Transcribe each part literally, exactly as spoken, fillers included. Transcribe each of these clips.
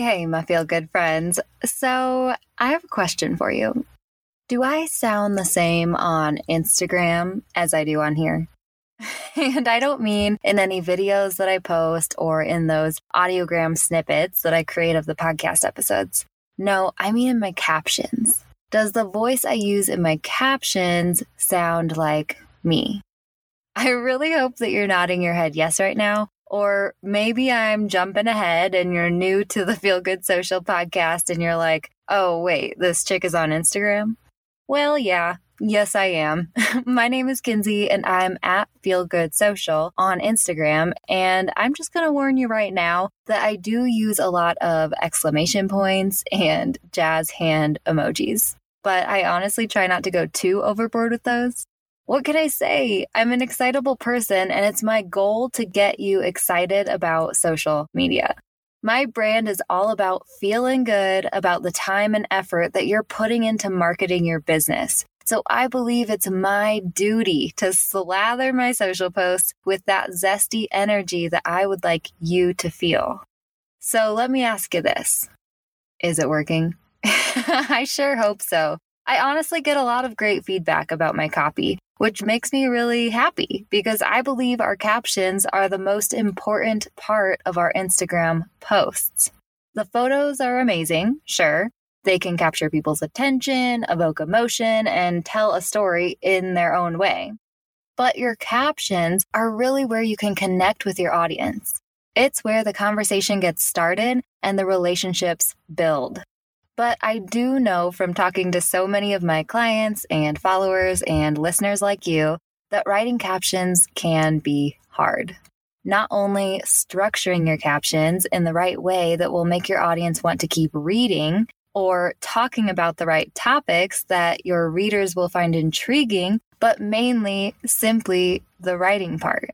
Hey, hey, my Feel Good friends. So I have a question for you. Do I sound the same on Instagram as I do on here? And I don't mean in any videos that I post or in those audiogram snippets that I create of the podcast episodes. No, I mean in my captions. Does the voice I use in my captions sound like me? I really hope that you're nodding your head yes right now. Or maybe I'm jumping ahead and you're new to the Feel Good Social podcast and you're like, oh, wait, this chick is on Instagram? Well, yeah. Yes, I am. My name is Kinsey and I'm at Feel Good Social on Instagram. And I'm just going to warn you right now that I do use a lot of exclamation points and jazz hand emojis, but I honestly try not to go too overboard with those. What can I say? I'm an excitable person and it's my goal to get you excited about social media. My brand is all about feeling good about the time and effort that you're putting into marketing your business. So I believe it's my duty to slather my social posts with that zesty energy that I would like you to feel. So let me ask you this. Is it working? I sure hope so. I honestly get a lot of great feedback about my copy, which makes me really happy because I believe our captions are the most important part of our Instagram posts. The photos are amazing, sure. They can capture people's attention, evoke emotion, and tell a story in their own way. But your captions are really where you can connect with your audience. It's where the conversation gets started and the relationships build. But I do know from talking to so many of my clients and followers and listeners like you that writing captions can be hard. Not only structuring your captions in the right way that will make your audience want to keep reading, or talking about the right topics that your readers will find intriguing, but mainly simply the writing part.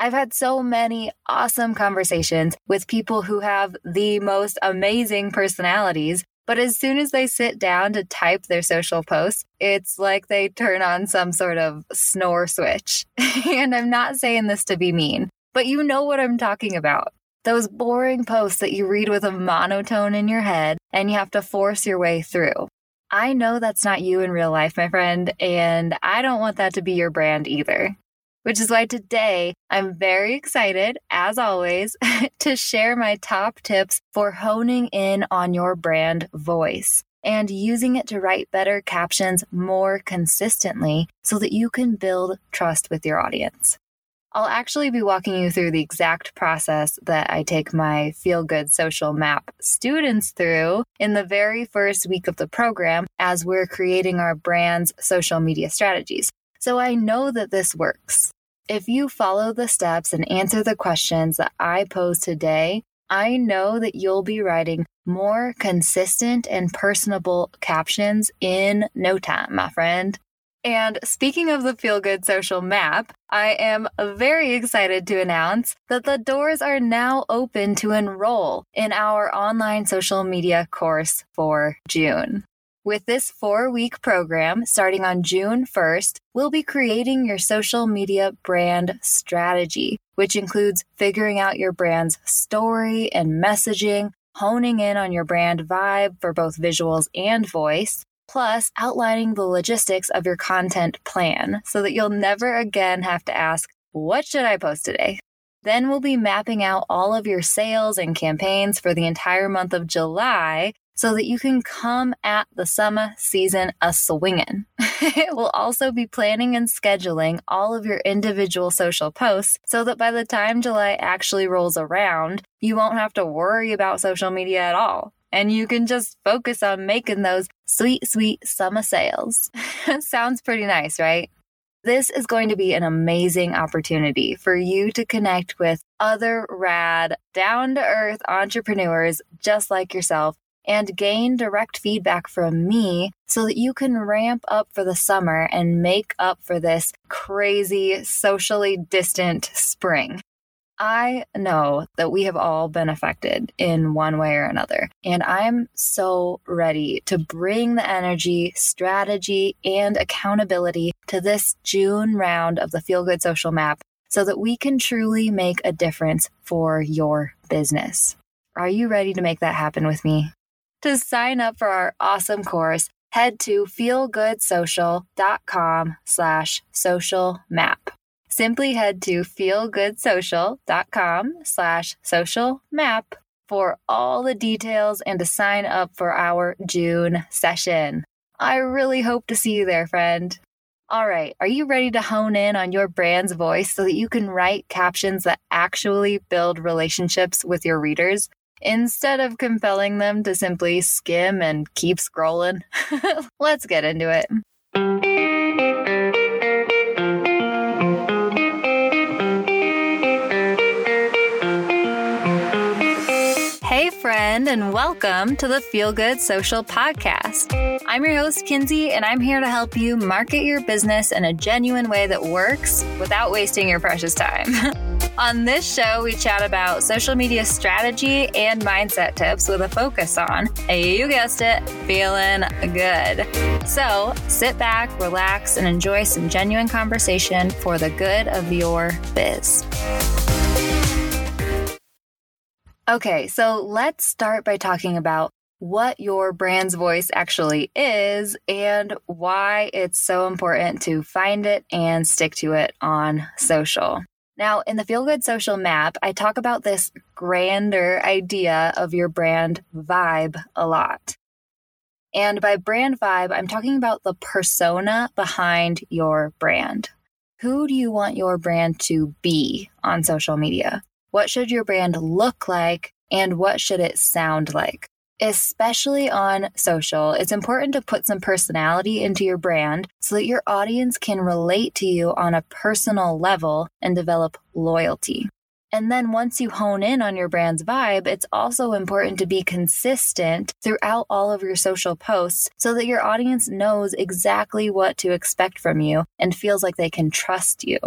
I've had so many awesome conversations with people who have the most amazing personalities, but as soon as they sit down to type their social posts, it's like they turn on some sort of snore switch. And I'm not saying this to be mean, but you know what I'm talking about. Those boring posts that you read with a monotone in your head and you have to force your way through. I know that's not you in real life, my friend, and I don't want that to be your brand either. Which is why today I'm very excited, as always, to share my top tips for honing in on your brand voice and using it to write better captions more consistently so that you can build trust with your audience. I'll actually be walking you through the exact process that I take my Feel Good Social Map students through in the very first week of the program as we're creating our brand's social media strategies. So I know that this works. If you follow the steps and answer the questions that I pose today, I know that you'll be writing more consistent and personable captions in no time, my friend. And speaking of the Feel Good Social Map, I am very excited to announce that the doors are now open to enroll in our online social media course for June. With this four-week program starting on June first, we'll be creating your social media brand strategy, which includes figuring out your brand's story and messaging, honing in on your brand vibe for both visuals and voice, plus outlining the logistics of your content plan so that you'll never again have to ask, what should I post today? Then we'll be mapping out all of your sales and campaigns for the entire month of July so that you can come at the summer season a-swingin'. We'll also be planning and scheduling all of your individual social posts so that by the time July actually rolls around, you won't have to worry about social media at all. And you can just focus on making those sweet, sweet summer sales. Sounds pretty nice, right? This is going to be an amazing opportunity for you to connect with other rad, down-to-earth entrepreneurs just like yourself and gain direct feedback from me so that you can ramp up for the summer and make up for this crazy, socially distant spring. I know that we have all been affected in one way or another, and I'm so ready to bring the energy, strategy, and accountability to this June round of the Feel Good Social Map so that we can truly make a difference for your business. Are you ready to make that happen with me? To sign up for our awesome course, head to feelgoodsocial.com slash social map. Simply head to feelgoodsocial.com slash social map for all the details and to sign up for our June session. I really hope to see you there, friend. All right, are you ready to hone in on your brand's voice so that you can write captions that actually build relationships with your readers instead of compelling them to simply skim and keep scrolling? Let's get into it. Hey, friend, and welcome to the Feel Good Social Podcast. I'm your host, Kinsey, and I'm here to help you market your business in a genuine way that works without wasting your precious time. On this show, we chat about social media strategy and mindset tips with a focus on, you guessed it, feeling good. So sit back, relax, and enjoy some genuine conversation for the good of your biz. Okay, so let's start by talking about what your brand's voice actually is and why it's so important to find it and stick to it on social. Now, in the Feel Good Social Map, I talk about this grander idea of your brand vibe a lot. And by brand vibe, I'm talking about the persona behind your brand. Who do you want your brand to be on social media? What should your brand look like, and what should it sound like? Especially on social, it's important to put some personality into your brand so that your audience can relate to you on a personal level and develop loyalty. And then once you hone in on your brand's vibe, it's also important to be consistent throughout all of your social posts so that your audience knows exactly what to expect from you and feels like they can trust you.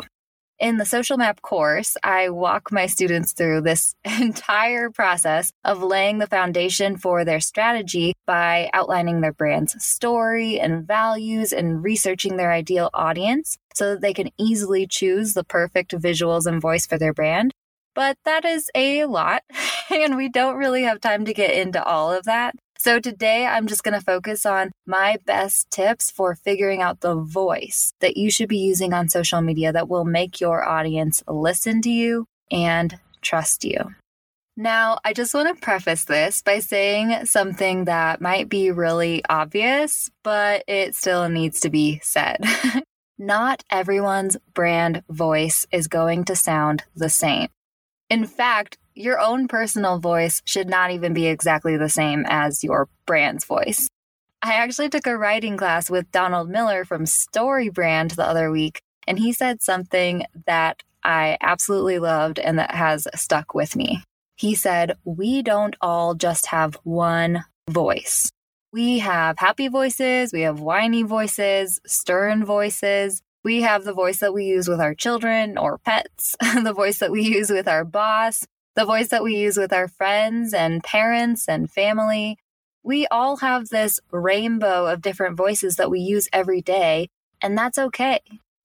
In the Social Map course, I walk my students through this entire process of laying the foundation for their strategy by outlining their brand's story and values and researching their ideal audience so that they can easily choose the perfect visuals and voice for their brand. But that is a lot, and we don't really have time to get into all of that. So today I'm just going to focus on my best tips for figuring out the voice that you should be using on social media that will make your audience listen to you and trust you. Now, I just want to preface this by saying something that might be really obvious, but it still needs to be said. Not everyone's brand voice is going to sound the same. In fact, your own personal voice should not even be exactly the same as your brand's voice. I actually took a writing class with Donald Miller from StoryBrand the other week, and he said something that I absolutely loved and that has stuck with me. He said, "We don't all just have one voice. We have happy voices, we have whiny voices, stern voices. We have the voice that we use with our children or pets, the voice that we use with our boss, the voice that we use with our friends and parents and family. We all have this rainbow of different voices that we use every day, and that's okay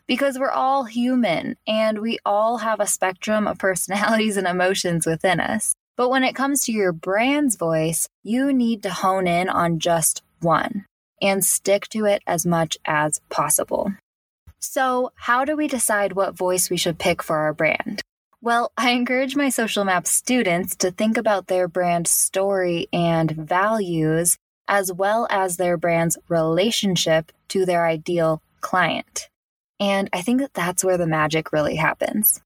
because we're all human and we all have a spectrum of personalities and emotions within us. But when it comes to your brand's voice, you need to hone in on just one and stick to it as much as possible." So how do we decide what voice we should pick for our brand? Well, I encourage my Social Map students to think about their brand story and values, as well as their brand's relationship to their ideal client. And I think that that's where the magic really happens.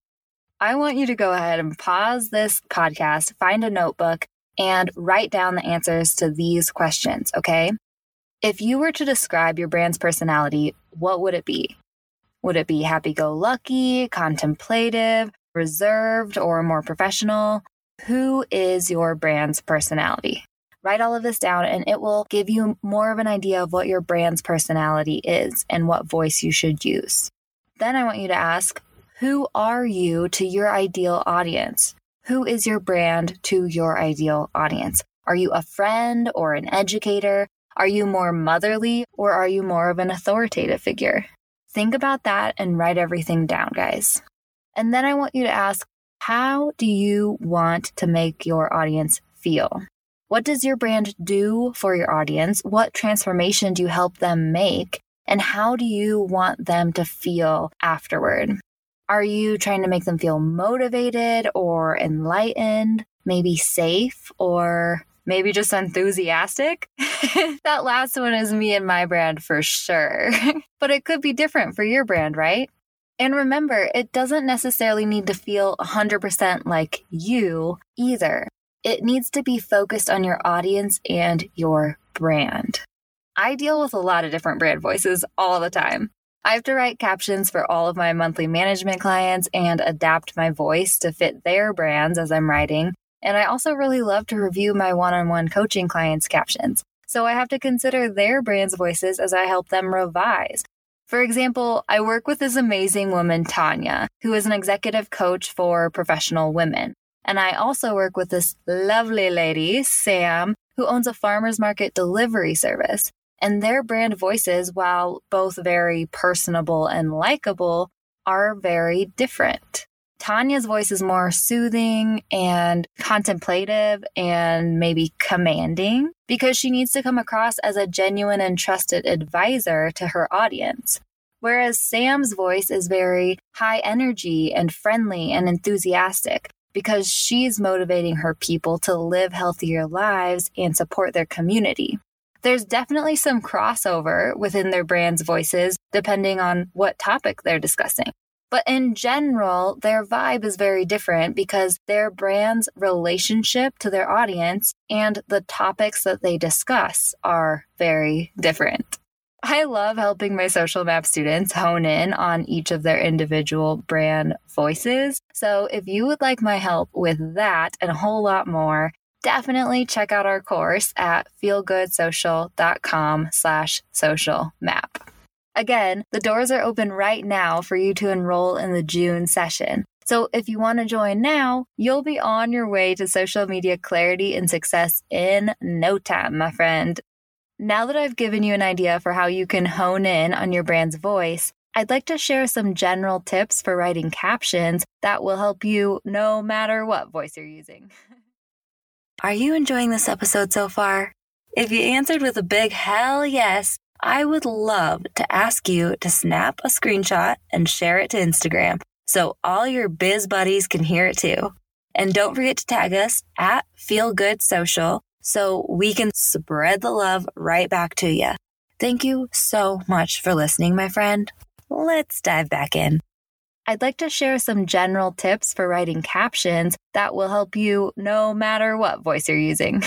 I want you to go ahead and pause this podcast, find a notebook, and write down the answers to these questions, okay? If you were to describe your brand's personality, what would it be? Would it be happy-go-lucky, contemplative, reserved, or more professional? Who is your brand's personality? Write all of this down, and it will give you more of an idea of what your brand's personality is and what voice you should use. Then I want you to ask, who are you to your ideal audience? Who is your brand to your ideal audience? Are you a friend or an educator? Are you more motherly, or are you more of an authoritative figure? Think about that and write everything down, guys. And then I want you to ask, how do you want to make your audience feel? What does your brand do for your audience? What transformation do you help them make? And how do you want them to feel afterward? Are you trying to make them feel motivated or enlightened, maybe safe, or maybe just enthusiastic? That last one is me and my brand for sure. But it could be different for your brand, right? And remember, it doesn't necessarily need to feel one hundred percent like you either. It needs to be focused on your audience and your brand. I deal with a lot of different brand voices all the time. I have to write captions for all of my monthly management clients and adapt my voice to fit their brands as I'm writing. And I also really love to review my one-on-one coaching clients' captions. So I have to consider their brand's voices as I help them revise. For example, I work with this amazing woman, Tanya, who is an executive coach for professional women. And I also work with this lovely lady, Sam, who owns a farmer's market delivery service. And their brand voices, while both very personable and likable, are very different. Tanya's voice is more soothing and contemplative and maybe commanding because she needs to come across as a genuine and trusted advisor to her audience. Whereas Sam's voice is very high energy and friendly and enthusiastic because she's motivating her people to live healthier lives and support their community. There's definitely some crossover within their brand's voices, depending on what topic they're discussing. But in general, their vibe is very different because their brand's relationship to their audience and the topics that they discuss are very different. I love helping my social map students hone in on each of their individual brand voices. So if you would like my help with that and a whole lot more, definitely check out our course at feelgoodsocial.com slash social map. Again, the doors are open right now for you to enroll in the June session. So if you want to join now, you'll be on your way to social media clarity and success in no time, my friend. Now that I've given you an idea for how you can hone in on your brand's voice, I'd like to share some general tips for writing captions that will help you no matter what voice you're using. Are you enjoying this episode so far? If you answered with a big hell yes, I would love to ask you to snap a screenshot and share it to Instagram so all your biz buddies can hear it too. And don't forget to tag us at Feel Good Social so we can spread the love right back to you. Thank you so much for listening, my friend. Let's dive back in. I'd like to share some general tips for writing captions that will help you no matter what voice you're using.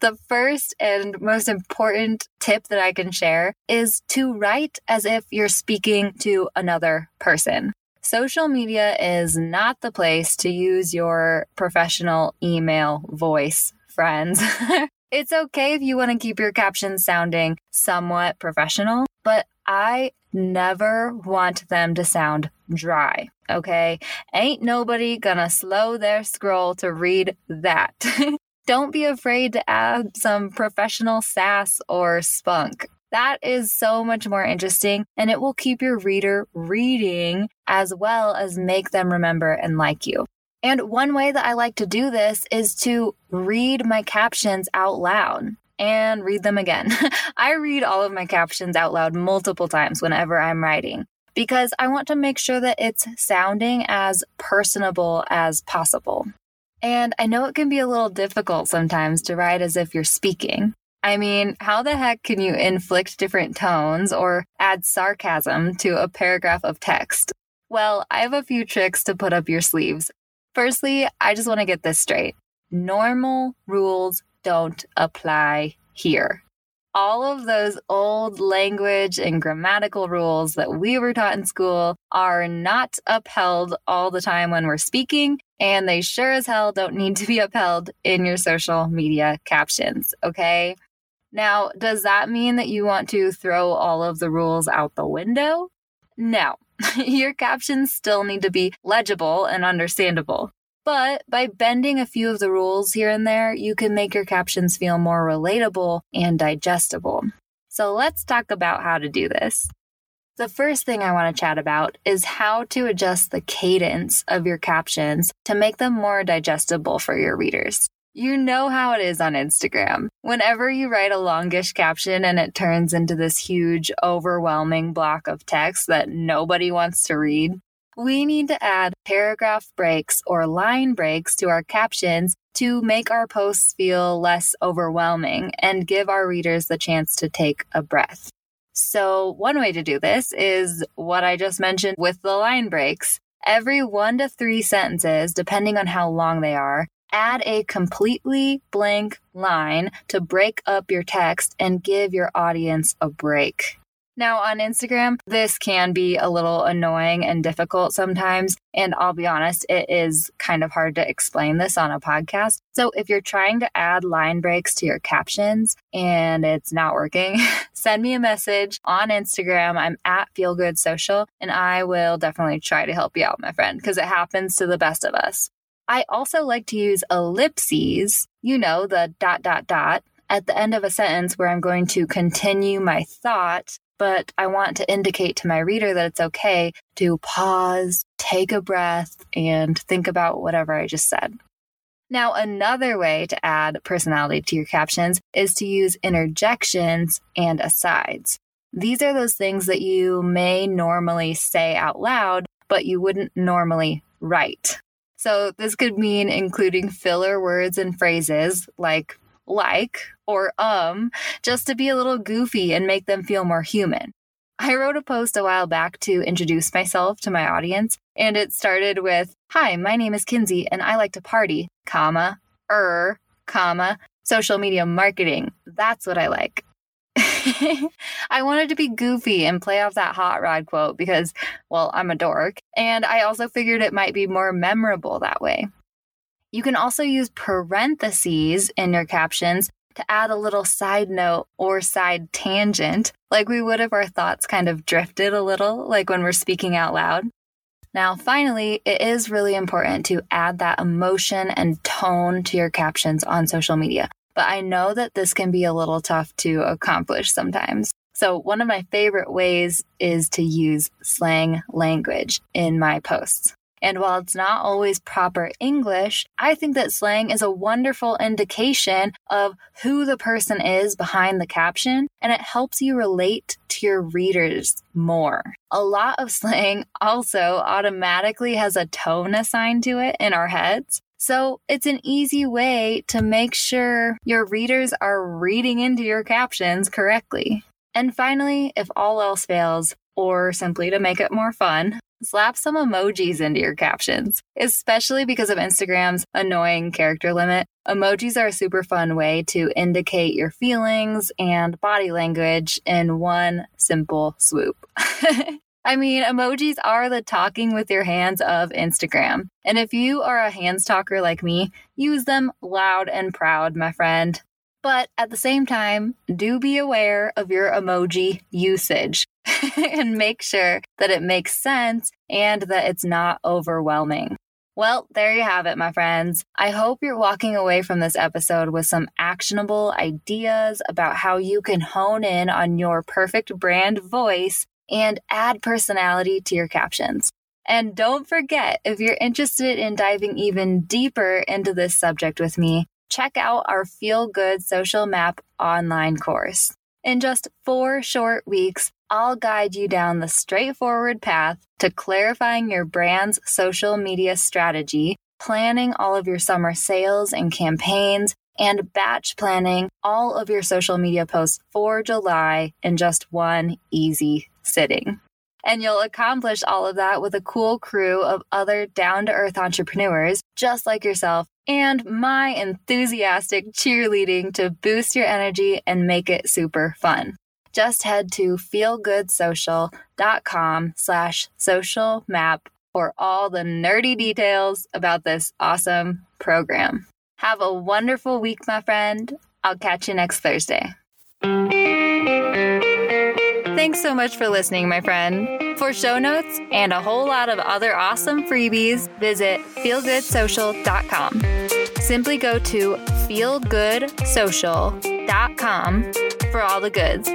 The first and most important tip that I can share is to write as if you're speaking to another person. Social media is not the place to use your professional email voice, friends. It's okay if you want to keep your captions sounding somewhat professional, but I never want them to sound dry, okay? Ain't nobody gonna slow their scroll to read that. Don't be afraid to add some professional sass or spunk. That is so much more interesting, and it will keep your reader reading as well as make them remember and like you. And one way that I like to do this is to read my captions out loud and read them again. I read all of my captions out loud multiple times whenever I'm writing because I want to make sure that it's sounding as personable as possible. And I know it can be a little difficult sometimes to write as if you're speaking. I mean, how the heck can you inflict different tones or add sarcasm to a paragraph of text? Well, I have a few tricks to put up your sleeves. Firstly, I just want to get this straight. Normal rules don't apply here. All of those old language and grammatical rules that we were taught in school are not upheld all the time when we're speaking, and they sure as hell don't need to be upheld in your social media captions, okay? Now, does that mean that you want to throw all of the rules out the window? No. Your captions still need to be legible and understandable. But by bending a few of the rules here and there, you can make your captions feel more relatable and digestible. So let's talk about how to do this. The first thing I want to chat about is how to adjust the cadence of your captions to make them more digestible for your readers. You know how it is on Instagram. Whenever you write a longish caption and it turns into this huge, overwhelming block of text that nobody wants to read, we need to add paragraph breaks or line breaks to our captions to make our posts feel less overwhelming and give our readers the chance to take a breath. So one way to do this is what I just mentioned with the line breaks. Every one to three sentences, depending on how long they are, add a completely blank line to break up your text and give your audience a break. Now on Instagram, this can be a little annoying and difficult sometimes, and I'll be honest, it is kind of hard to explain this on a podcast. So if you're trying to add line breaks to your captions and it's not working, send me a message on Instagram. I'm at Feel Good Social, and I will definitely try to help you out, my friend, because it happens to the best of us. I also like to use ellipses, you know, the dot, dot, dot, at the end of a sentence where I'm going to continue my thought, but I want to indicate to my reader that it's okay to pause, take a breath, and think about whatever I just said. Now, another way to add personality to your captions is to use interjections and asides. These are those things that you may normally say out loud, but you wouldn't normally write. So this could mean including filler words and phrases like like or um, just to be a little goofy and make them feel more human. I wrote a post a while back to introduce myself to my audience, and it started with, "Hi, my name is Kinsey, and I like to party, comma, er, comma, social media marketing. That's what I like." I wanted to be goofy and play off that hot rod quote because, well, I'm a dork, and I also figured it might be more memorable that way. You can also use parentheses in your captions to add a little side note or side tangent, like we would if our thoughts kind of drifted a little, like when we're speaking out loud. Now, finally, it is really important to add that emotion and tone to your captions on social media. But I know that this can be a little tough to accomplish sometimes. So one of my favorite ways is to use slang language in my posts. And while it's not always proper English, I think that slang is a wonderful indication of who the person is behind the caption, and it helps you relate to your readers more. A lot of slang also automatically has a tone assigned to it in our heads. So it's an easy way to make sure your readers are reading into your captions correctly. And finally, if all else fails, or simply to make it more fun, slap some emojis into your captions. Especially because of Instagram's annoying character limit, emojis are a super fun way to indicate your feelings and body language in one simple swoop. I mean, emojis are the talking with your hands of Instagram. And if you are a hands talker like me, use them loud and proud, my friend. But at the same time, do be aware of your emoji usage and make sure that it makes sense and that it's not overwhelming. Well, there you have it, my friends. I hope you're walking away from this episode with some actionable ideas about how you can hone in on your perfect brand voice and add personality to your captions. And don't forget, if you're interested in diving even deeper into this subject with me, check out our Feel Good Social Map online course. In just four short weeks, I'll guide you down the straightforward path to clarifying your brand's social media strategy, planning all of your summer sales and campaigns, and batch planning all of your social media posts for July in just one easy sitting. And you'll accomplish all of that with a cool crew of other down-to-earth entrepreneurs just like yourself and my enthusiastic cheerleading to boost your energy and make it super fun. Just head to feelgoodsocial.com slash social map for all the nerdy details about this awesome program. Have a wonderful week, my friend. I'll catch you next Thursday. Thanks so much for listening, my friend. For show notes and a whole lot of other awesome freebies, visit feel good social dot com. Simply go to feel good social dot com for all the goods.